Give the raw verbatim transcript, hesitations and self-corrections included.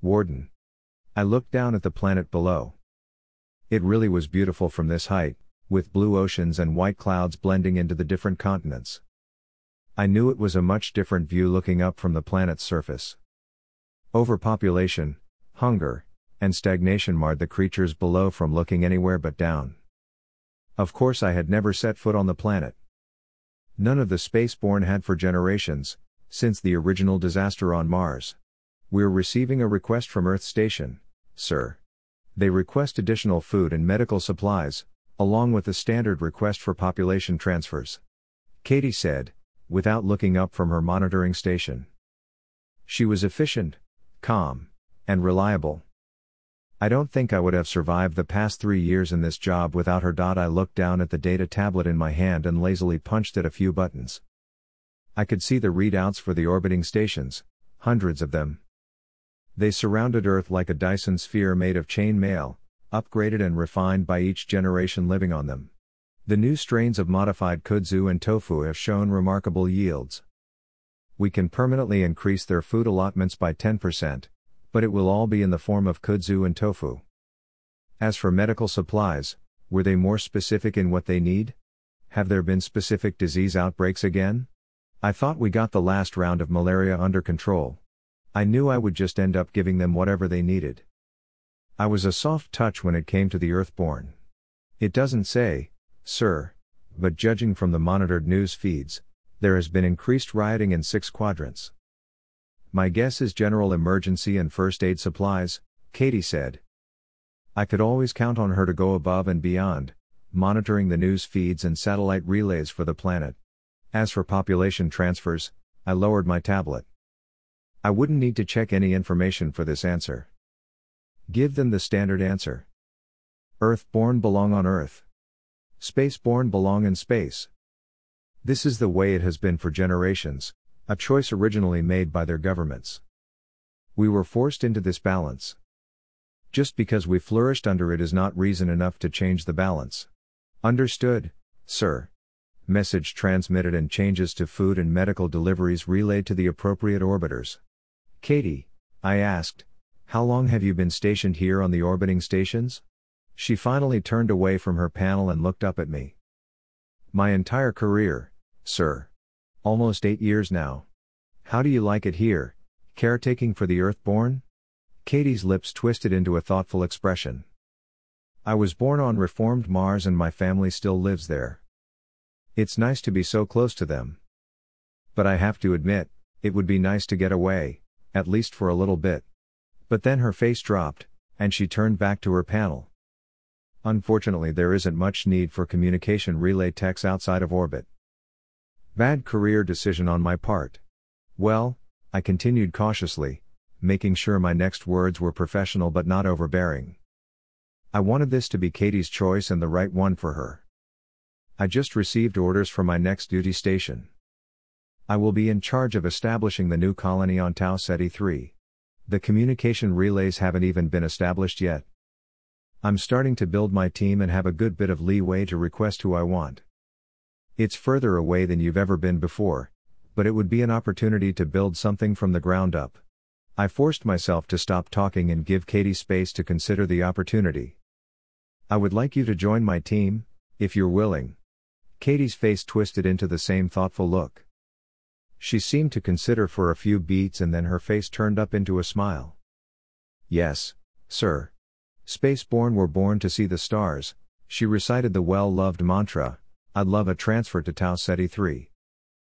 Warden. I looked down at the planet below. It really was beautiful from this height, with blue oceans and white clouds blending into the different continents. I knew it was a much different view looking up from the planet's surface. Overpopulation, hunger, and stagnation marred the creatures below from looking anywhere but down. Of course, I had never set foot on the planet. None of the spaceborne had for generations, since the original disaster on Mars. We're receiving a request from Earth Station, sir. They request additional food and medical supplies, along with the standard request for population transfers, Katie said, without looking up from her monitoring station. She was efficient, calm, and reliable. I don't think I would have survived the past three years in this job without her. I looked down at the data tablet in my hand and lazily punched at a few buttons. I could see the readouts for the orbiting stations, hundreds of them. They surrounded Earth like a Dyson sphere made of chain mail, upgraded and refined by each generation living on them. The new strains of modified kudzu and tofu have shown remarkable yields. We can permanently increase their food allotments by ten percent, but it will all be in the form of kudzu and tofu. As for medical supplies, were they more specific in what they need? Have there been specific disease outbreaks again? I thought we got the last round of malaria under control. I knew I would just end up giving them whatever they needed. I was a soft touch when it came to the Earthborn. It doesn't say, sir, but judging from the monitored news feeds, there has been increased rioting in six quadrants. My guess is general emergency and first aid supplies, Katie said. I could always count on her to go above and beyond, monitoring the news feeds and satellite relays for the planet. As for population transfers, I lowered my tablet. I wouldn't need to check any information for this answer. Give them the standard answer. Earthborn belong on Earth. Spaceborn belong in space. This is the way it has been for generations, a choice originally made by their governments. We were forced into this balance. Just because we flourished under it is not reason enough to change the balance. Understood, sir. Message transmitted and changes to food and medical deliveries relayed to the appropriate orbiters. Katie, I asked, how long have you been stationed here on the orbiting stations? She finally turned away from her panel and looked up at me. My entire career, sir. Almost eight years now. How do you like it here, caretaking for the Earthborn? Katie's lips twisted into a thoughtful expression. I was born on reformed Mars and my family still lives there. It's nice to be so close to them. But I have to admit, it would be nice to get away, at least for a little bit. But then her face dropped, and she turned back to her panel. Unfortunately, there isn't much need for communication relay techs outside of orbit. Bad career decision on my part. Well, I continued cautiously, making sure my next words were professional but not overbearing. I wanted this to be Katie's choice and the right one for her. I just received orders for my next duty station. I will be in charge of establishing the new colony on Tau Ceti three. The communication relays haven't even been established yet. I'm starting to build my team and have a good bit of leeway to request who I want. It's further away than you've ever been before, but it would be an opportunity to build something from the ground up. I forced myself to stop talking and give Katie space to consider the opportunity. I would like you to join my team, if you're willing. Katie's face twisted into the same thoughtful look. She seemed to consider for a few beats and then her face turned up into a smile. Yes, sir. Spaceborn were born to see the stars, she recited the well-loved mantra. I'd love a transfer to Tau Ceti three.